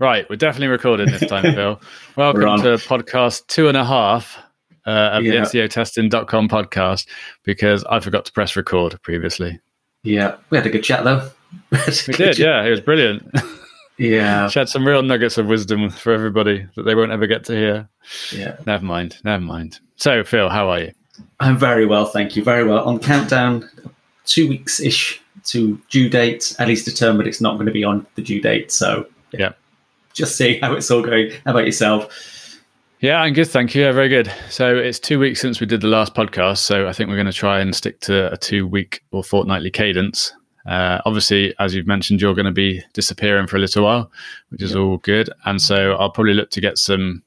Right, we're definitely recording this time, Phill. Welcome to podcast 2.5 of the SEOtesting.com podcast, because I forgot to press record previously. Yeah, we had a good chat, though. It was brilliant. Yeah. Shared some real nuggets of wisdom for everybody that they won't ever get to hear. Yeah. Never mind. So, Phill, how are you? I'm very well, thank you. Very well. On the countdown, 2 weeks-ish to due date. Ellie's determined it's not going to be on the due date, so... Yeah. Just see how it's all going. How about yourself? Yeah, I'm good, thank you. Yeah, very good. So it's 2 weeks since we did the last podcast, so I think we're going to try and stick to a 2-week or fortnightly cadence. Obviously, as you've mentioned, you're going to be disappearing for a little while, which is all good. And so I'll probably look to get some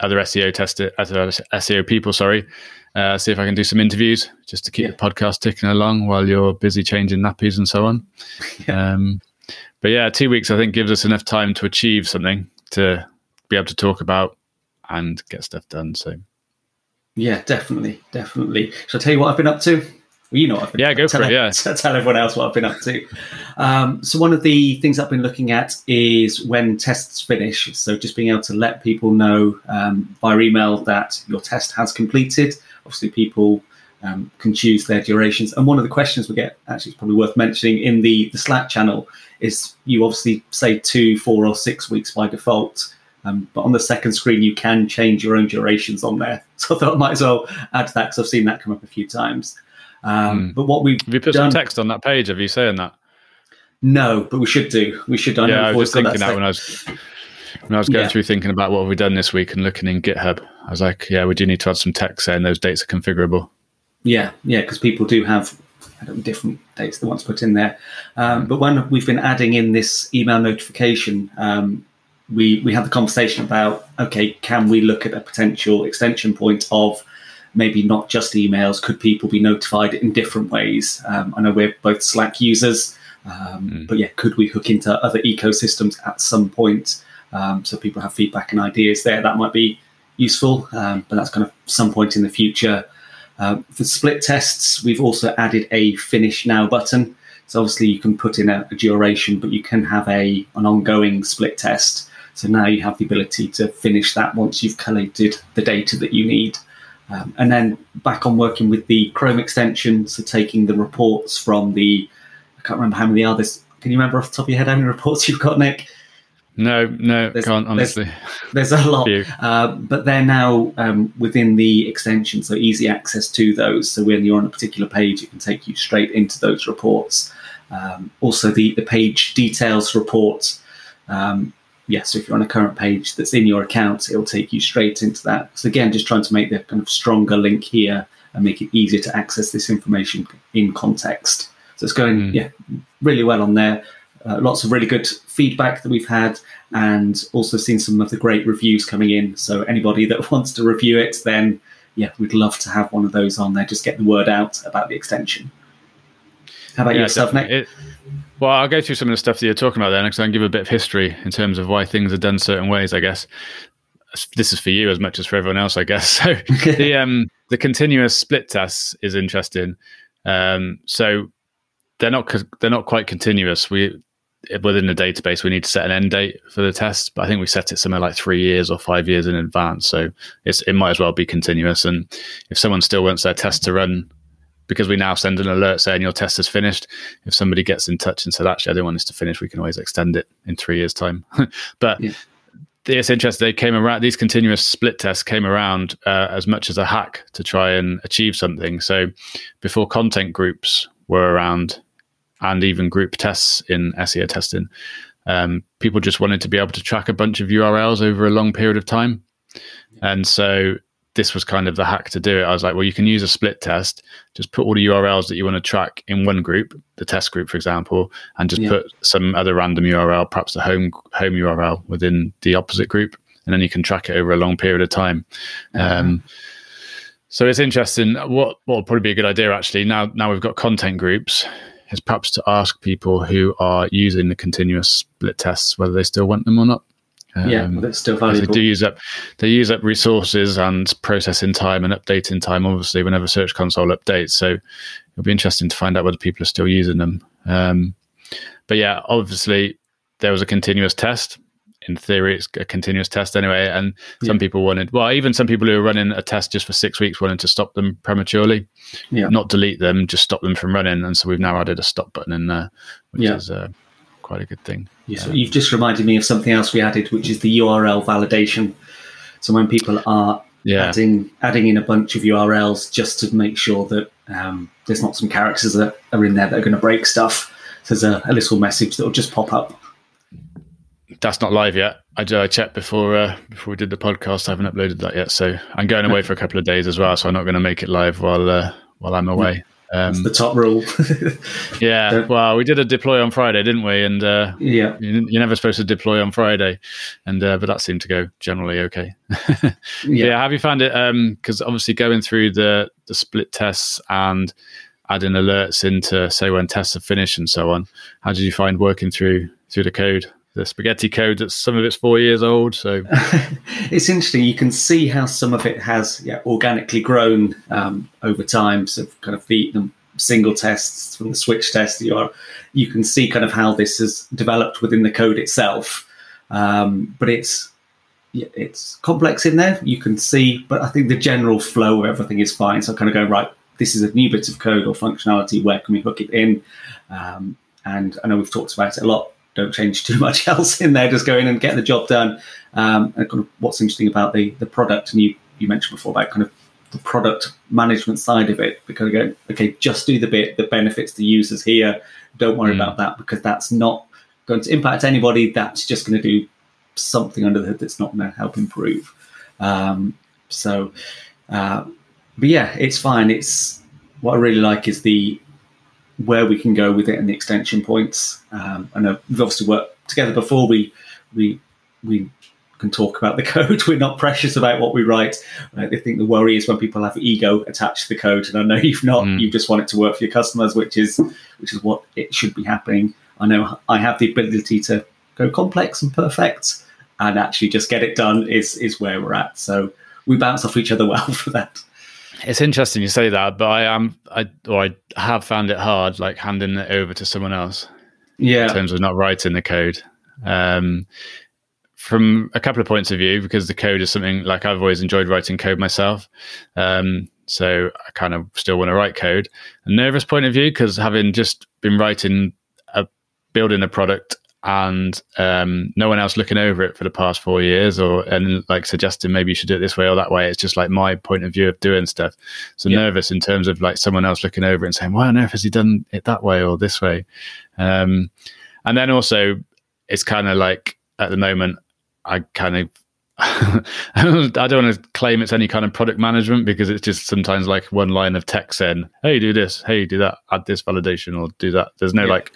other SEO people, see if I can do some interviews just to keep the podcast ticking along while you're busy changing nappies and so on. Yeah. But yeah, 2 weeks, I think, gives us enough time to achieve something, to be able to talk about and get stuff done. So, yeah, definitely. Shall I tell you what I've been up to? Well, you know what I've been up to. Yeah, go for it, yeah. Tell everyone else what I've been up to. So one of the things I've been looking at is when tests finish. So just being able to let people know via email that your test has completed. Obviously, people... can choose their durations. And one of the questions we get, actually it's probably worth mentioning, in the Slack channel is you obviously say 2, 4, or 6 weeks by default, but on the second screen you can change your own durations on there. So I thought I might as well add to that, because I've seen that come up a few times. But what we've done... Have you put some text on that page? Have you saying that? No, but we should do. We should. I know I was just thinking that when I was going through thinking about what have we done this week and looking in GitHub. I was like, we do need to add some text saying those dates are configurable. Yeah, because people do have different dates they want to put in there. But when we've been adding in this email notification, we had the conversation about, okay, can we look at a potential extension point of maybe not just emails? Could people be notified in different ways? I know we're both Slack users, but yeah, could we hook into other ecosystems at some point? So people have feedback and ideas there. That might be useful, but that's kind of some point in the future. For split tests, we've also added a finish now button. So obviously you can put in a duration, but you can have an ongoing split test. So now you have the ability to finish that once you've collated the data that you need. And then back on working with the Chrome extension, so taking the reports from the... I can't remember how many are there. Can you remember off the top of your head how many reports you've got, Nick? No, can't, honestly. There's a lot, but they're now within the extension, so easy access to those. So when you're on a particular page, it can take you straight into those reports. Also, the page details report. So if you're on a current page that's in your account, it'll take you straight into that. So again, just trying to make the kind of stronger link here and make it easier to access this information in context. So it's going really well on there. Lots of really good feedback that we've had, and also seen some of the great reviews coming in. So anybody that wants to review it, then, we'd love to have one of those on there. Just get the word out about the extension. How about yourself, Nick? Well, I'll go through some of the stuff that you're talking about then, because I can give a bit of history in terms of why things are done certain ways, I guess. This is for you as much as for everyone else, I guess. So the continuous split tests is interesting. So they're not quite continuous. Within the database, we need to set an end date for the test, but I think we set it somewhere like 3 years or 5 years in advance. So it might as well be continuous. And if someone still wants their test to run, because we now send an alert saying your test is finished, if somebody gets in touch and said, actually, I don't want this to finish, we can always extend it in 3 years' time. But it's interesting, they came around, these continuous split tests came around as much as a hack to try and achieve something. So before content groups were around, and even group tests in SEO testing, people just wanted to be able to track a bunch of URLs over a long period of time. And so this was kind of the hack to do it. I was like, well, you can use a split test, just put all the URLs that you want to track in one group, the test group, for example, and just put some other random URL, perhaps the home URL within the opposite group, and then you can track it over a long period of time. So it's interesting. What would probably be a good idea, actually, now we've got content groups, is perhaps to ask people who are using the continuous split tests whether they still want them or not. That's still valuable. They use up resources and processing time and updating time, obviously, whenever Search Console updates. So it'll be interesting to find out whether people are still using them. But yeah, obviously, there was a continuous test. in theory, it's a continuous test anyway. And some people wanted, well, even some people who are running a test just for 6 weeks wanted to stop them prematurely, not delete them, just stop them from running. And so we've now added a stop button in there, which is quite a good thing. Yeah, so you've just reminded me of something else we added, which is the URL validation. So when people are adding in a bunch of URLs just to make sure that there's not some characters that are in there that are going to break stuff, there's a little message that will just pop up. That's not live yet. I checked before we did the podcast. I haven't uploaded that yet, so I'm going away for a couple of days as well. So I'm not going to make it live while I'm away. That's the top rule. Well, we did a deploy on Friday, didn't we? And you're never supposed to deploy on Friday, and but that seemed to go generally okay. Have you found it? Because obviously going through the split tests and adding alerts into, say, when tests are finished and so on. How did you find working through the code? The spaghetti code that's some of it's 4 years old. So it's interesting. You can see how some of it has organically grown over time. So kind of the single tests from the switch test, you can see kind of how this has developed within the code itself. But it's complex in there. You can see, but I think the general flow of everything is fine. So I kind of go, right, this is a new bit of code or functionality. Where can we hook it in? And I know we've talked about it a lot. Don't change too much else in there. Just go in and get the job done. And kind of what's interesting about the product, and you mentioned before about kind of the product management side of it, because you go, okay, just do the bit that benefits the users here. Don't worry about that, because that's not going to impact anybody. That's just going to do something under the hood that's not going to help improve. But yeah, it's fine. It's what I really like is where we can go with it and the extension points. I know we've obviously worked together before. We can talk about the code. We're not precious about what we write. I think the worry is when people have ego attached to the code, and I know you've not. You just want it to work for your customers, which is what it should be happening. I know I have the ability to go complex and perfect, and actually just get it done is where we're at. So we bounce off each other well for that. It's interesting you say that, but I have found it hard, like handing it over to someone else. Yeah. In terms of not writing the code, from a couple of points of view, because the code is something like I've always enjoyed writing code myself. So I kind of still want to write code. A nervous point of view, because having just been building a product and no one else looking over it for the past 4 years and like suggesting maybe you should do it this way or that way. It's just like my point of view of doing stuff. So nervous in terms of like someone else looking over it and saying, why on earth has he done it that way or this way? And then also it's kind of like at the moment, I kind of, I don't want to claim it's any kind of product management, because it's just sometimes like one line of text saying, hey, do this, hey, do that, add this validation or do that. There's no like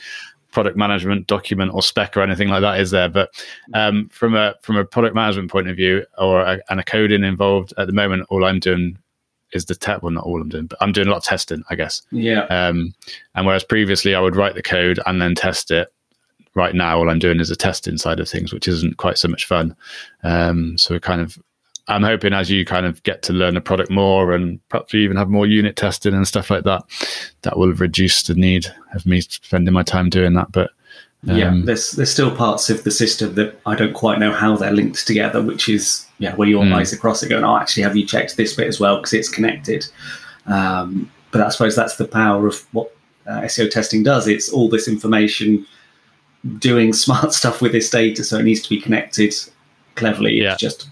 product management document or spec or anything like that, is there? But from a product management point of view and a coding involved at the moment, all I'm doing is the test. Well, not all I'm doing, but I'm doing a lot of testing, I guess. Yeah. And whereas previously I would write the code and then test it, right now all I'm doing is the testing side of things, which isn't quite so much fun. So kind of, I'm hoping as you kind of get to learn the product more and perhaps you even have more unit testing and stuff like that, that will reduce the need of me spending my time doing that. But there's still parts of the system that I don't quite know how they're linked together, which is where your eyes across it going, oh, actually, have you checked this bit as well? Because it's connected. But I suppose that's the power of what SEO testing does. It's all this information, doing smart stuff with this data. So it needs to be connected cleverly. Yeah. It's just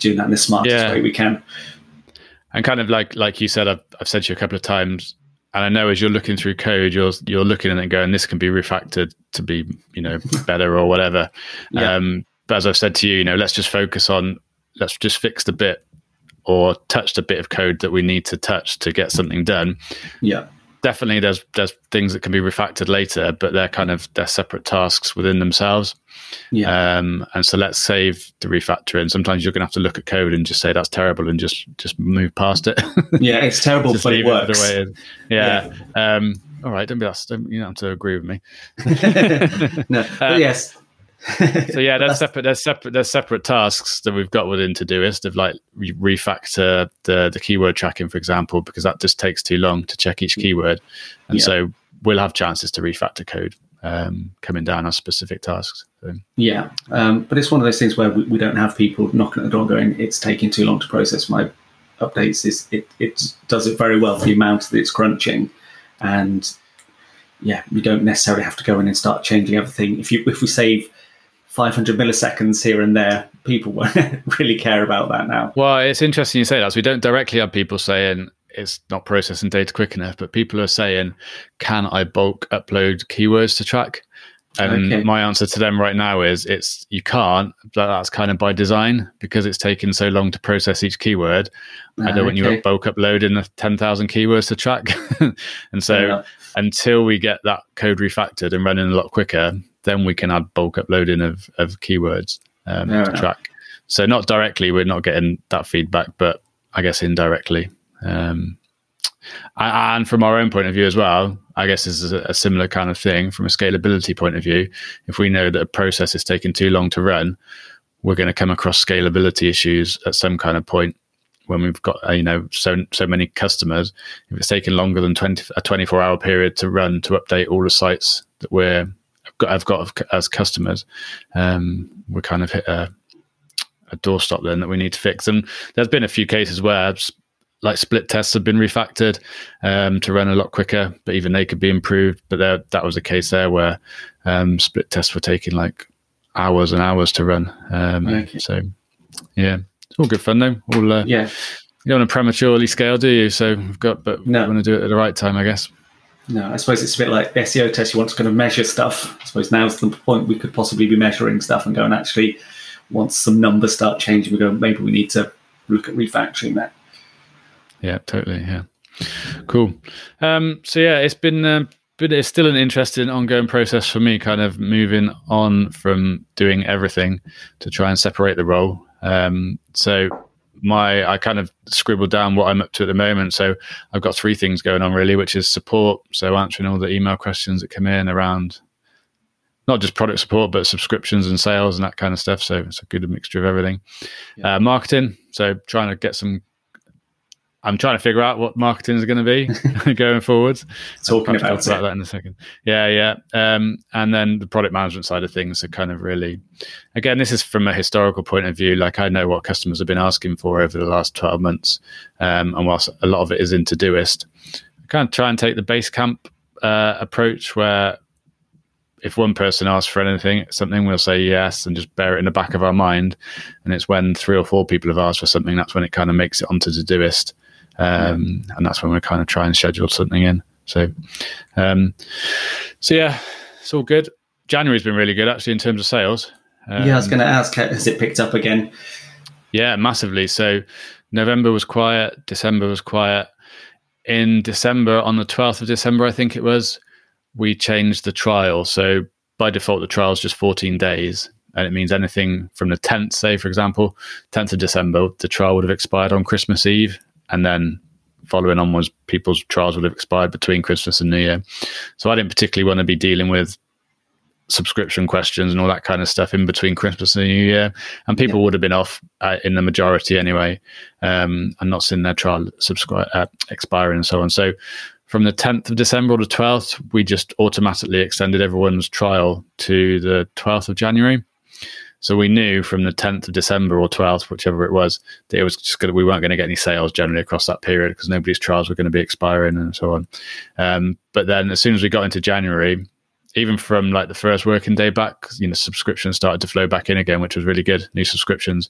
doing that in the smartest way we can. And kind of like you said, I've said to you a couple of times, and I know as you're looking through code, you're looking at it and going, this can be refactored to be, better or whatever. Yeah. But as I've said to you, let's just fix the bit or touch the bit of code that we need to touch to get something done. Yeah. Definitely there's things that can be refactored later, but they're separate tasks within themselves. Yeah. And so let's save the refactoring. Sometimes you're going to have to look at code and just say that's terrible and just move past it. Yeah, it's terrible, but it works. The way it is. Yeah. All right, don't be that. You don't have to agree with me. No, but yes. So yeah, there's separate tasks that we've got within Todoist of like refactor the keyword tracking, for example, because that just takes too long to check each keyword, and so we'll have chances to refactor code coming down on specific tasks. So. Yeah. But it's one of those things where we don't have people knocking at the door going, it's taking too long to process my updates. It does it very well for the amount that it's crunching. And yeah, you don't necessarily have to go in and start changing everything. If we save 500 milliseconds here and there, people won't really care about that now. Well, it's interesting you say that. So we don't directly have people saying it's not processing data quick enough, but people are saying, can I bulk upload keywords to track? And my answer to them right now is you can't, but that's kind of by design because it's taking so long to process each keyword. I don't want you bulk uploading 10,000 keywords to track. And so until we get that code refactored and running a lot quicker, then we can add bulk uploading of keywords to track. So not directly, we're not getting that feedback, but I guess indirectly. And from our own point of view as well, I guess this is a similar kind of thing from a scalability point of view. If we know that a process is taking too long to run, we're going to come across scalability issues at some kind of point when we've got so many customers. If it's taking longer than a 24-hour period to run to update all the sites that I've got as customers, we're kind of hit a doorstop then that we need to fix. And there's been a few cases where split tests have been refactored to run a lot quicker, but even they could be improved. But that was a case there where split tests were taking hours and hours to run. So, yeah, it's all good fun though. You don't want to prematurely scale, do you? So we want to do it at the right time, I guess. No, I suppose it's a bit like the SEO test. You want to kind of measure stuff. I suppose now's the point we could possibly be measuring stuff and going, actually, once some numbers start changing, we go, maybe we need to look at refactoring that. Yeah, totally. Yeah, cool. So yeah, it's been, but it's still an interesting ongoing process for me, kind of moving on from doing everything to try and separate the role. I kind of scribbled down what I'm up to at the moment. So I've got three things going on really, which is support. So answering all the email questions that come in around not just product support, but subscriptions and sales and that kind of stuff. So it's a good mixture of everything. Yeah. Marketing. So I'm trying to figure out what marketing is going to be going forwards. Talk about that in a second. Yeah. And then the product management side of things are kind of really, again, this is from a historical point of view. I know what customers have been asking for over the last 12 months. And whilst a lot of it is in Todoist, I kind of try and take the Basecamp approach where if one person asks for something, we'll say yes and just bear it in the back of our mind. And it's when three or four people have asked for something, that's when it kind of makes it onto Todoist. And that's when we kind of try and schedule something in. So yeah, it's all good. January's been really good actually in terms of sales. I was going to ask, has it picked up again? Yeah, massively. So November was quiet. December was quiet. In December, on the 12th of December, I think it was, we changed the trial. So by default, the trial is just 14 days. And it means anything from the 10th, say, for example, 10th of December, the trial would have expired on Christmas Eve. And then following onwards, people's trials would have expired between Christmas and New Year. So I didn't particularly want to be dealing with subscription questions and all that kind of stuff in between Christmas and New Year. And people would have been off in the majority anyway, and not seen their trial expiring and so on. So from the 10th of December to 12th, we just automatically extended everyone's trial to the 12th of January. So we knew from the 10th of December or 12th, whichever it was, that it was just we weren't going to get any sales generally across that period because nobody's trials were going to be expiring and so on. But then as soon as we got into January, even from the first working day back, subscriptions started to flow back in again, which was really good, new subscriptions.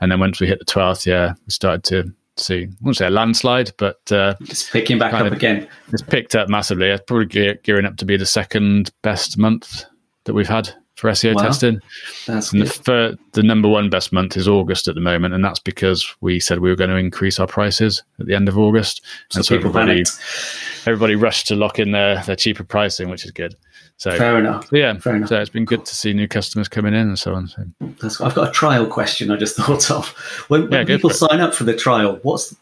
And then once we hit the 12th, we started to see, I wouldn't say a landslide, but it's picking back up again. It's picked up massively. It's probably gearing up to be the second best month that we've had for SEO testing. That's good. The number one best month is August at the moment, and that's because we said we were going to increase our prices at the end of August. So everybody rushed to lock in their cheaper pricing, which is good. So Fair enough. So it's been good to see new customers coming in and so on. So. I've got a trial question I just thought of. When people sign up for the trial, what's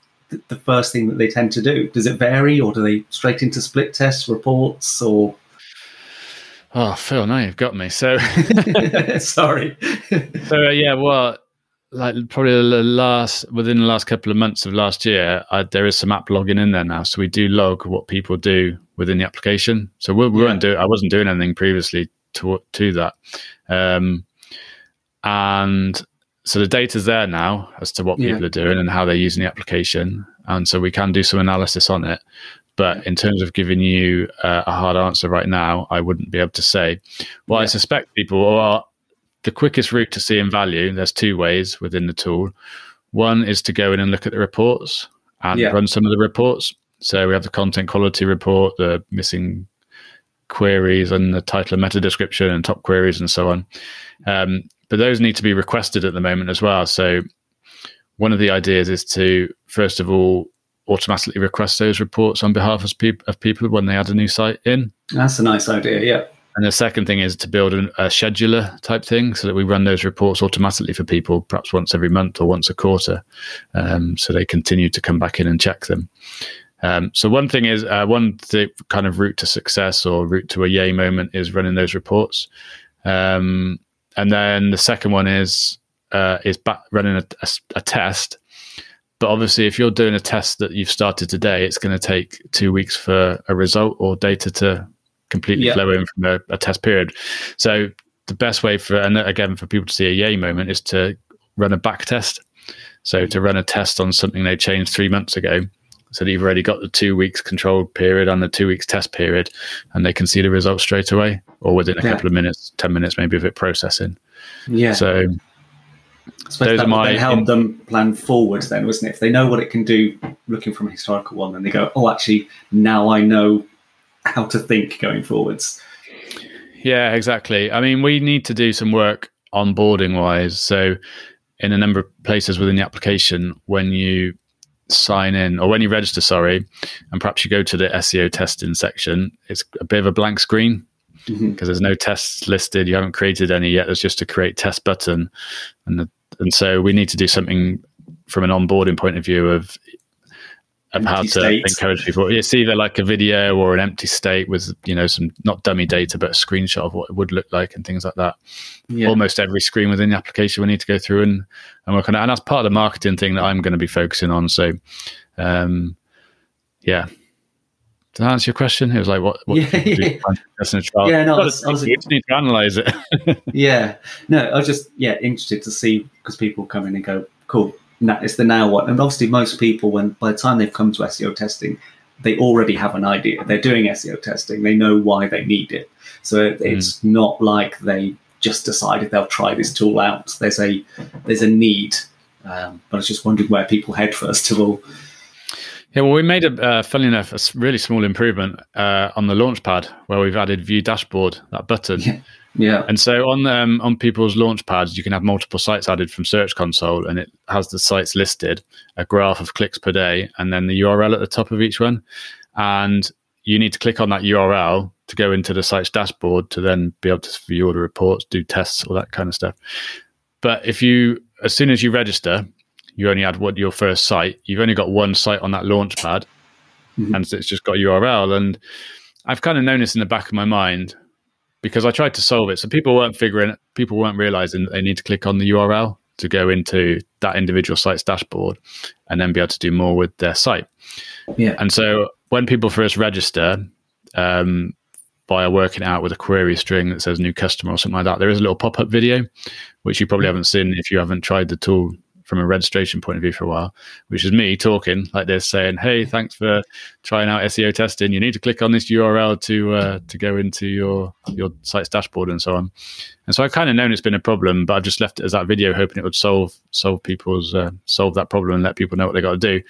the first thing that they tend to do? Does it vary, or do they straight into split tests, reports, or... Oh, Phill, now you've got me. So sorry. Probably within the last couple of months of last year, there is some app logging in there now. So we do log what people do within the application. So we weren't doing, I wasn't doing anything previously to that. And so the data's there now as to what people are doing and how they're using the application. And so we can do some analysis on it. But in terms of giving you a hard answer right now, I wouldn't be able to say. Well, I suspect people are the quickest route to seeing value. There's two ways within the tool. One is to go in and look at the reports and run some of the reports. So we have the content quality report, the missing queries and the title and meta description and top queries and so on. But those need to be requested at the moment as well. So one of the ideas is to, first of all, automatically request those reports on behalf of people when they add a new site in. That's a nice idea, yeah. And the second thing is to build a scheduler type thing so that we run those reports automatically for people, perhaps once every month or once a quarter, so they continue to come back in and check them. So one thing is, kind of route to success or route to a yay moment is running those reports. And then the second one is running a test. But obviously, if you're doing a test that you've started today, it's going to take 2 weeks for a result or data to completely flow in from a test period. So the best way for people to see a yay moment is to run a back test. So to run a test on something they changed 3 months ago, so that you've already got the 2 weeks control period and the 2 weeks test period, and they can see the results straight away or within a couple of minutes, 10 minutes maybe of it processing. Yeah. So those are my... They help them plan forward then, wasn't it? If they know what it can do, looking from a historical one, then they go, oh, actually, now I know how to think going forwards. Yeah, exactly. I mean, we need to do some work onboarding-wise. So in a number of places within the application, when you sign in or when you register, and perhaps you go to the SEO testing section, it's a bit of a blank screen because there's no tests listed. You haven't created any yet. There's just a create test button. And so we need to do something from an onboarding point of view of how to encourage people. It's either like a video or an empty state with, some not dummy data, but a screenshot of what it would look like and things like that. Yeah. Almost every screen within the application we need to go through and work on it. And that's part of the marketing thing that I'm going to be focusing on. So, Did I answer your question? It was like, what you just need to analyze it. I was just, interested to see, because people come in and go, cool. Now, it's the now one. And obviously most people, by the time they've come to SEO testing, they already have an idea. They're doing SEO testing. They know why they need it. So it's not like they just decided they'll try this tool out. There's a need. But I was just wondering where people head first of all. Yeah, well, we made, funnily enough, a really small improvement on the Launchpad where we've added View Dashboard, that button. Yeah. And so on people's Launchpads, you can have multiple sites added from Search Console, and it has the sites listed, a graph of clicks per day, and then the URL at the top of each one. And you need to click on that URL to go into the site's dashboard to then be able to view all the reports, do tests, all that kind of stuff. But as soon as you register, you only add your first site. You've only got one site on that Launchpad, and it's just got a URL. And I've kind of known this in the back of my mind because I tried to solve it. So people weren't realizing that they need to click on the URL to go into that individual site's dashboard and then be able to do more with their site. Yeah. And so when people first register, by working out with a query string that says new customer or something like that, there is a little pop-up video, which you probably haven't seen if you haven't tried the tool from a registration point of view for a while, which is me talking like this, saying, hey, thanks for trying out SEO testing. You need to click on this URL to go into your site's dashboard and so on. And so I've kind of known it's been a problem, but I've just left it as that video, hoping it would solve that problem and let people know what they got to do.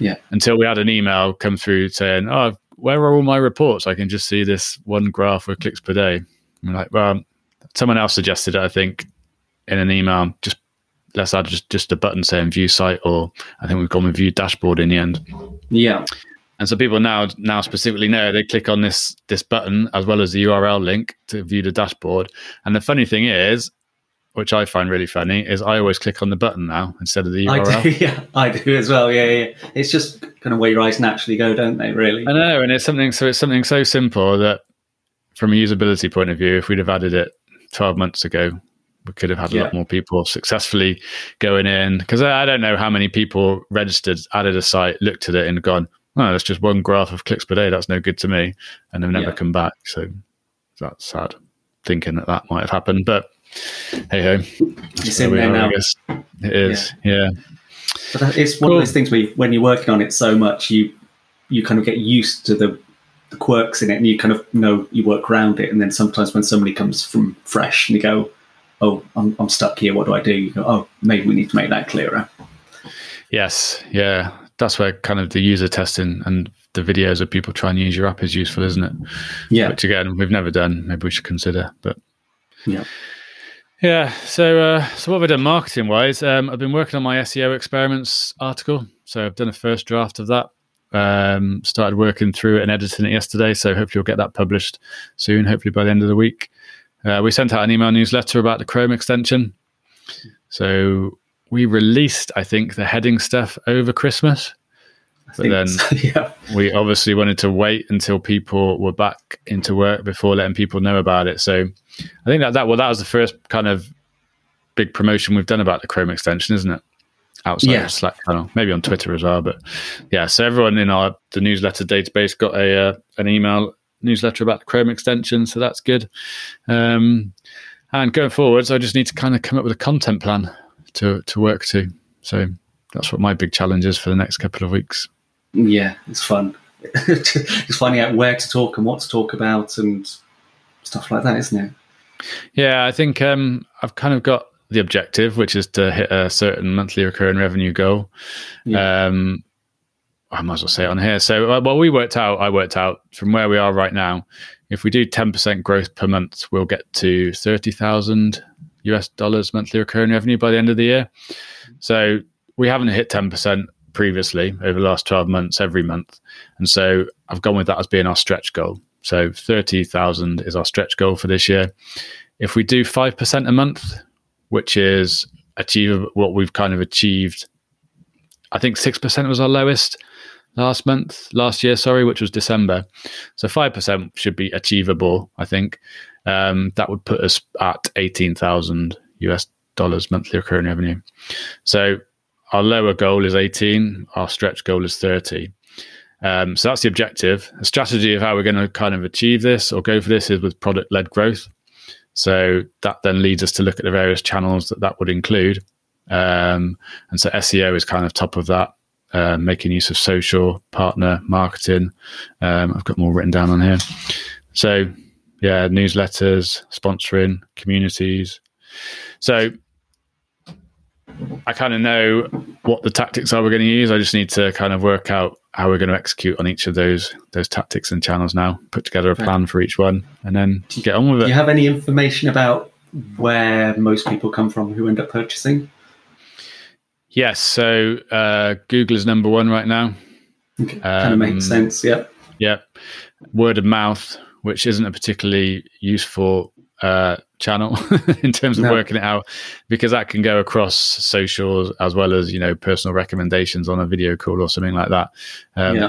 Yeah. Until we had an email come through saying, oh, where are all my reports? I can just see this one graph with clicks per day. I'm like, well, someone else suggested it, I think, in an email, let's add just a button saying view site, or I think we've gone with view dashboard in the end. Yeah. And so people now specifically know they click on this button as well as the URL link to view the dashboard. And the funny thing is, which I find really funny, is I always click on the button now instead of the URL. I do as well. Yeah. It's just kind of where your eyes naturally go, don't they, really? I know. And it's something so simple that from a usability point of view, if we'd have added it 12 months ago, we could have had a lot more people successfully going in, because I don't know how many people registered, added a site, looked at it and gone, oh, that's just one graph of clicks per day. That's no good to me. And they've never come back. So that's sad, thinking that that might have happened. But hey-ho. It's in there now. I guess it is, yeah. But it's one of those things where you, when you're working on it so much, you kind of get used to the quirks in it, and you kind of know you work around it. And then sometimes when somebody comes from fresh and you go, oh, I'm stuck here, what do I do? You go, oh, maybe we need to make that clearer. Yes, yeah. That's where kind of the user testing and the videos of people trying to use your app is useful, isn't it? Yeah. Which, again, we've never done. Maybe we should consider, but... Yeah. Yeah. So what have I done marketing-wise? I've been working on my SEO experiments article. So I've done a first draft of that. Started working through it and editing it yesterday. So hopefully we'll get that published soon, hopefully by the end of the week. We sent out an email newsletter about the Chrome extension. So we released, I think, the heading stuff over Christmas. But then we obviously wanted to wait until people were back into work before letting people know about it. So I think that was the first kind of big promotion we've done about the Chrome extension, isn't it? Outside of Slack channel, maybe on Twitter as well. But yeah, so everyone in the newsletter database got an email newsletter about the Chrome extension. So that's good. And going forwards, I just need to kind of come up with a content plan to work to. So that's what my big challenge is for the next couple of weeks. Yeah, it's fun. It's finding out where to talk and what to talk about and stuff like that, isn't it? Yeah, I think I've kind of got the objective, which is to hit a certain monthly recurring revenue goal. Yeah. I might as well say it on here. So I worked out from where we are right now, if we do 10% growth per month, we'll get to $30,000 monthly recurring revenue by the end of the year. So we haven't hit 10% previously over the last 12 months every month. And so I've gone with that as being our stretch goal. So 30,000 is our stretch goal for this year. If we do 5% a month, which is achievable, what we've kind of achieved, I think 6% was our lowest last year, which was December. So 5% should be achievable, I think. That would put us at $18,000 monthly recurring revenue. So our lower goal is 18. Our stretch goal is 30. So that's the objective. The strategy of how we're going to kind of achieve this or go for this is with product-led growth. So that then leads us to look at the various channels that would include. And so SEO is kind of top of that, making use of social, partner, marketing. I've got more written down on here. So yeah, newsletters, sponsoring, communities. So I kind of know what the tactics are we're going to use. I just need to kind of work out how we're going to execute on each of those tactics and channels now, put together a plan for each one, and then get on with it. Do you have any information about where most people come from who end up purchasing? Yes. So Google is number one right now. Okay. Kind of makes sense. Yeah. Word of mouth, which isn't a particularly useful channel in terms of working it out, because that can go across socials as well as, you know, personal recommendations on a video call or something like that.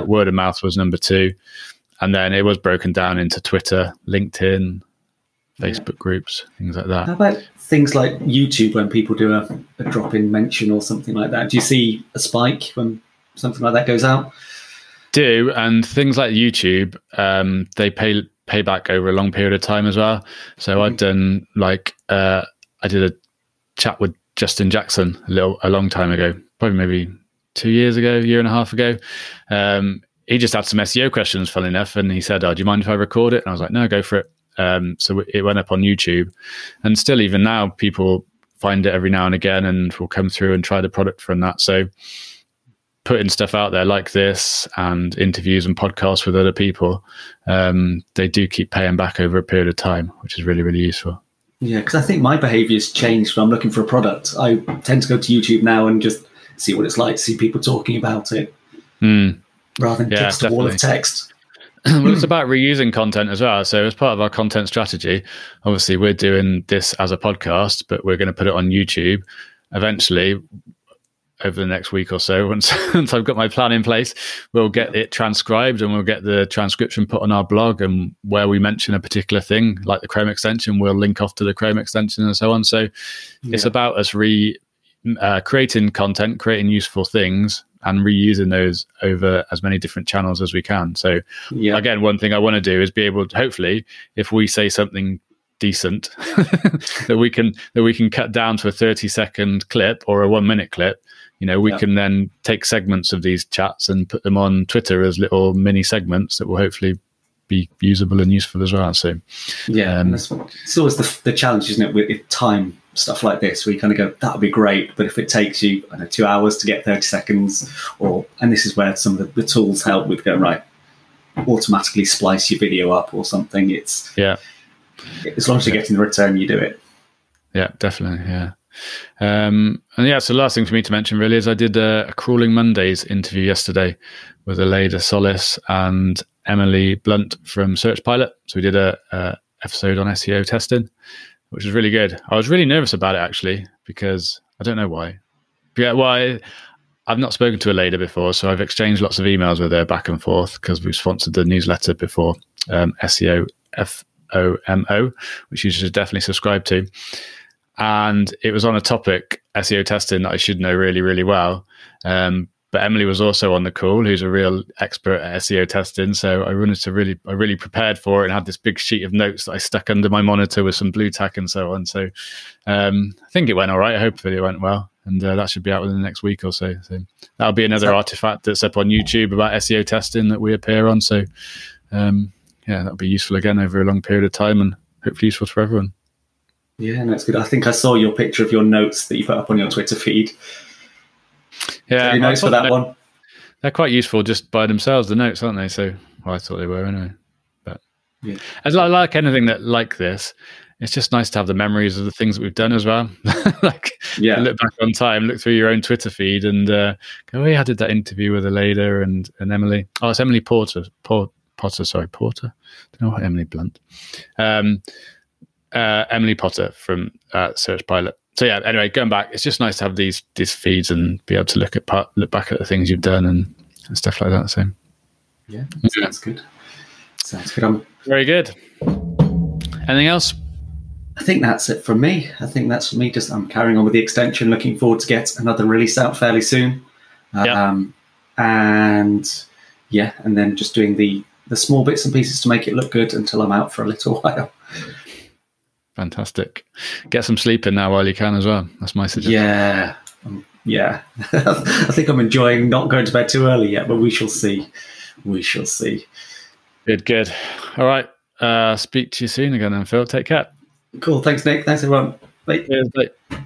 Word of mouth was number 2, and then it was broken down into Twitter, LinkedIn, Facebook groups, things like that. How about things like YouTube, when people do a drop-in mention or something like that? Do you see a spike when something like that goes out? Do, and things like YouTube, they pay back over a long period of time as well. So I've done I did a chat with Justin Jackson a long time ago, probably maybe 2 years ago, year and a half ago. He just had some SEO questions, funnily enough, and he said, "Oh, do you mind if I record it?" And I was like, "No, go for it." So it went up on YouTube, and still even now people find it every now and again and will come through and try the product from that. So putting stuff out there like this and interviews and podcasts with other people, they do keep paying back over a period of time, which is really, really useful. Yeah, because I think my behaviour's changed when I'm looking for a product. I tend to go to YouTube now and just see what it's like, see people talking about it, rather than just a wall of text. Well, it's about reusing content as well. So as part of our content strategy, obviously we're doing this as a podcast, but we're going to put it on YouTube eventually. Over the next week or so, once I've got my plan in place, we'll get it transcribed and we'll get the transcription put on our blog, and where we mention a particular thing like the Chrome extension, we'll link off to the Chrome extension and so on. So it's about us creating content, creating useful things and reusing those over as many different channels as we can. So yeah. Again, one thing I want to do is be able to, hopefully, if we say something decent that we can cut down to a 30-second clip or a 1-minute clip, we can then take segments of these chats and put them on Twitter as little mini segments that will hopefully be usable and useful as well. So and it's always the challenge, isn't it, with time stuff like this, where you kind of go, that would be great, but if it takes you 2 hours to get 30 seconds, and this is where some of the tools help with going, right, automatically splice your video up or something. It's as long as you're getting the return, you do it. So last thing for me to mention really is I did a Crawling Mondays interview yesterday with Aleyda Solis and Emily Blunt from Search Pilot. So we did a episode on SEO testing, which was really good. I was really nervous about it actually, because I don't know why. I've not spoken to Aleyda before, so I've exchanged lots of emails with her back and forth because we've sponsored the newsletter before, SEO FOMO, which you should definitely subscribe to. And it was on a topic, SEO testing, that I should know really, really well. But Emily was also on the call, who's a real expert at SEO testing. So I really prepared for it and had this big sheet of notes that I stuck under my monitor with some blue tack and so on. So I think it went all right. I hope it went well. And that should be out within the next week or so. So that'll be another artifact that's up on YouTube about SEO testing that we appear on. So that'll be useful again over a long period of time and hopefully useful for everyone. Yeah, that's good. I think I saw your picture of your notes that you put up on your Twitter feed. Yeah, notes for that one. They're quite useful just by themselves, the notes, aren't they? So I thought they were anyway. But yeah, as like anything that like this, it's just nice to have the memories of the things that we've done as well. Look back on time, look through your own Twitter feed, and go, "Hey, I did that interview with Aleyda and Emily." Oh, it's Emily Potter. Don't know why Emily Blunt. Emily Potter from Search Pilot. So yeah, anyway, going back, it's just nice to have these feeds and be able to look back at the things you've done and stuff like that. So yeah, sounds good. Sounds good. Very good. Anything else? I think that's it from me. Just I'm carrying on with the extension. Looking forward to get another release out fairly soon. And then just doing the small bits and pieces to make it look good until I'm out for a little while. Fantastic. Get some sleep in now while you can as well. That's my suggestion. Yeah. I think I'm enjoying not going to bed too early yet, but we shall see. Good. All right. Speak to you soon again then, Phill. Take care. Cool. Thanks, Nick. Thanks, everyone. Bye. Cheers, bye.